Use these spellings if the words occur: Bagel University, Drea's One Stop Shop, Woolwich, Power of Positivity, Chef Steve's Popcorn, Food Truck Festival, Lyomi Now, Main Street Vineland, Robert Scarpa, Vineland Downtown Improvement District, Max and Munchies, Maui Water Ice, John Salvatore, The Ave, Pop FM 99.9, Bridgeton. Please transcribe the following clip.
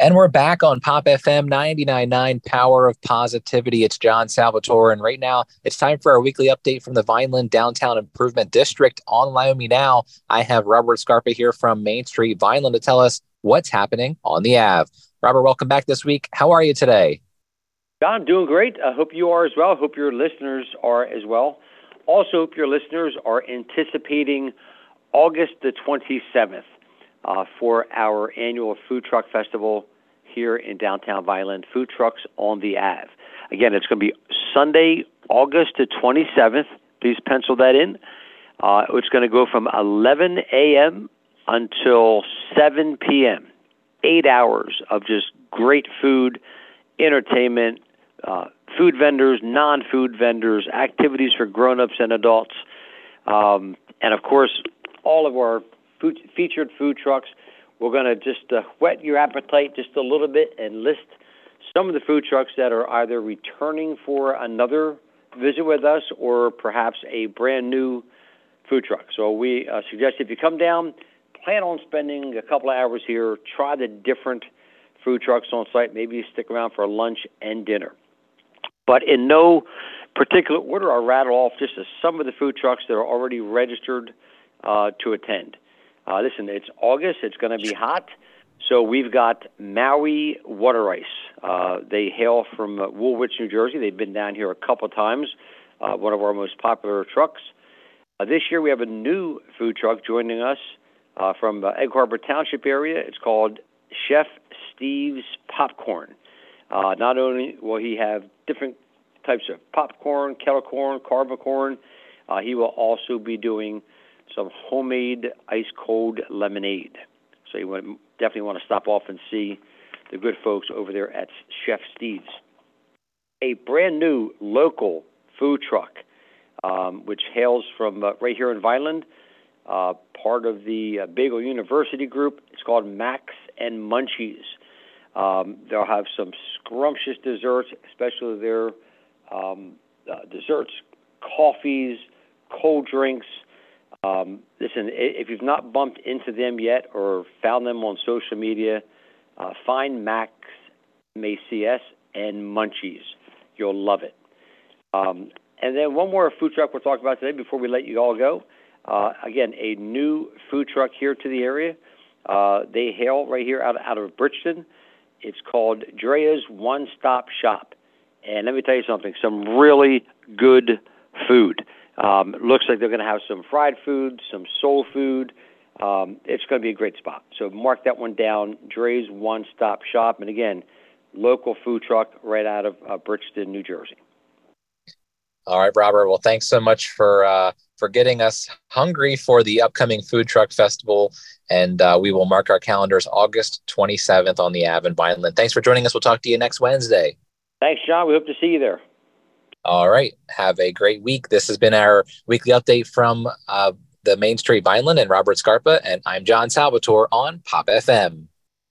And we're back on Pop FM 99.9, Power of Positivity. It's John Salvatore, and right now it's time for our weekly update from the Vineland Downtown Improvement District on Lyomi Now. I have Robert Scarpa here from Main Street Vineland to tell us what's happening on the Ave. Robert, welcome back this week. How are you today? John, I'm doing great. I hope you are as well. I hope your listeners are as well. Also, hope your listeners are anticipating August the 27th. For our annual Food Truck Festival here in downtown Vineland, Food Trucks on the Ave. Again, it's going to be Sunday, August the 27th. Please pencil that in. It's going to go from 11 a.m. until 7 p.m., 8 hours of just great food, entertainment, food vendors, non-food vendors, activities for grown-ups and adults, and, of course, all of our featured food trucks. We're going to just whet your appetite just a little bit and list some of the food trucks that are either returning for another visit with us or perhaps a brand new food truck. So we suggest if you come down, plan on spending a couple of hours here, try the different food trucks on site, maybe stick around for lunch and dinner. But in no particular order, I'll rattle off just some of the food trucks that are already registered to attend. Listen, it's August. It's going to be hot. So we've got Maui Water Ice. They hail from Woolwich, New Jersey. They've been down here a couple times, one of our most popular trucks. This year we have a new food truck joining us from the Egg Harbor Township area. It's called Chef Steve's Popcorn. Not only will he have different types of popcorn, kettle corn, carbo corn, he will also be doing some homemade ice-cold lemonade. So you definitely want to stop off and see the good folks over there at Chef Steve's. A brand-new local food truck, which hails from right here in Vineland, part of the Bagel University group. It's called Max and Munchies. They'll have some scrumptious desserts, especially their desserts, coffees, cold drinks. Listen, if you've not bumped into them yet or found them on social media, find Max, Macies, and Munchies. You'll love it. And then one more food truck we'll talk about today before we let you all go. Again, a new food truck here to the area. They hail right here out of Bridgeton. It's called Drea's One Stop Shop. And let me tell you something, some really good food. Looks like they're going to have some fried food, some soul food. It's going to be a great spot. So mark that one down, Dre's One Stop Shop. And again, local food truck right out of Bridgeton, New Jersey. All right, Robert. Well, thanks so much for getting us hungry for the upcoming Food Truck Festival. And we will mark our calendars August 27th on the Ave in Vineland. Thanks for joining us. We'll talk to you next Wednesday. Thanks, John. We hope to see you there. All right. Have a great week. This has been our weekly update from the Main Street Vineland and Robert Scarpa, and I'm John Salvatore on Pop FM.